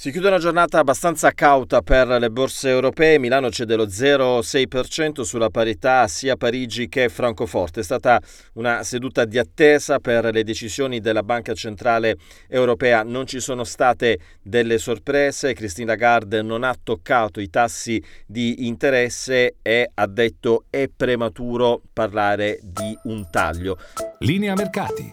Si chiude una giornata abbastanza cauta per le borse europee. Milano cede lo 0,6% sulla parità sia Parigi che Francoforte. È stata una seduta di attesa per le decisioni della Banca Centrale Europea. Non ci sono state delle sorprese. Christine Lagarde non ha toccato i tassi di interesse e ha detto è prematuro parlare di un taglio. Linea mercati.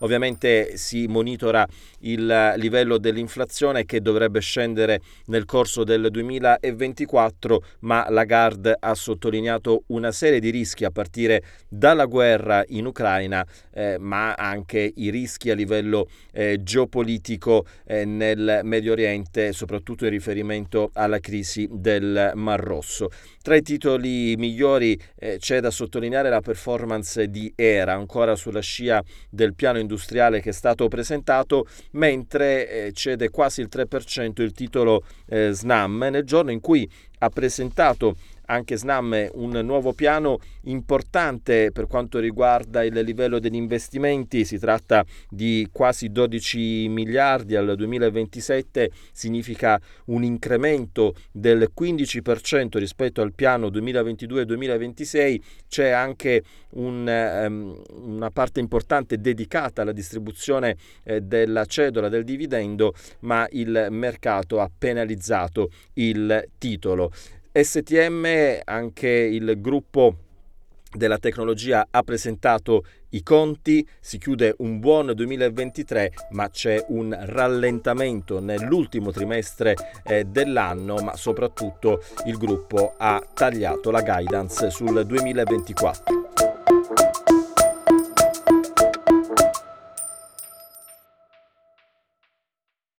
Ovviamente si monitora il livello dell'inflazione che dovrebbe scendere nel corso del 2024, ma Lagarde ha sottolineato una serie di rischi a partire dalla guerra in Ucraina, ma anche i rischi a livello geopolitico nel Medio Oriente, soprattutto in riferimento alla crisi del Mar Rosso. Tra i titoli migliori c'è da sottolineare la performance di ERA, ancora sulla scia del piano industriale che è stato presentato, mentre cede quasi il 3% il titolo SNAM nel giorno in cui ha presentato anche SNAM un nuovo piano importante per quanto riguarda il livello degli investimenti. Si tratta di quasi 12 miliardi al 2027, significa un incremento del 15% rispetto al piano 2022-2026. C'è anche una parte importante dedicata alla distribuzione della cedola del dividendo, ma il mercato ha penalizzato il titolo. STM, anche il gruppo della tecnologia, ha presentato i conti, si chiude un buon 2023, ma c'è un rallentamento nell'ultimo trimestre dell'anno, ma soprattutto il gruppo ha tagliato la guidance sul 2024.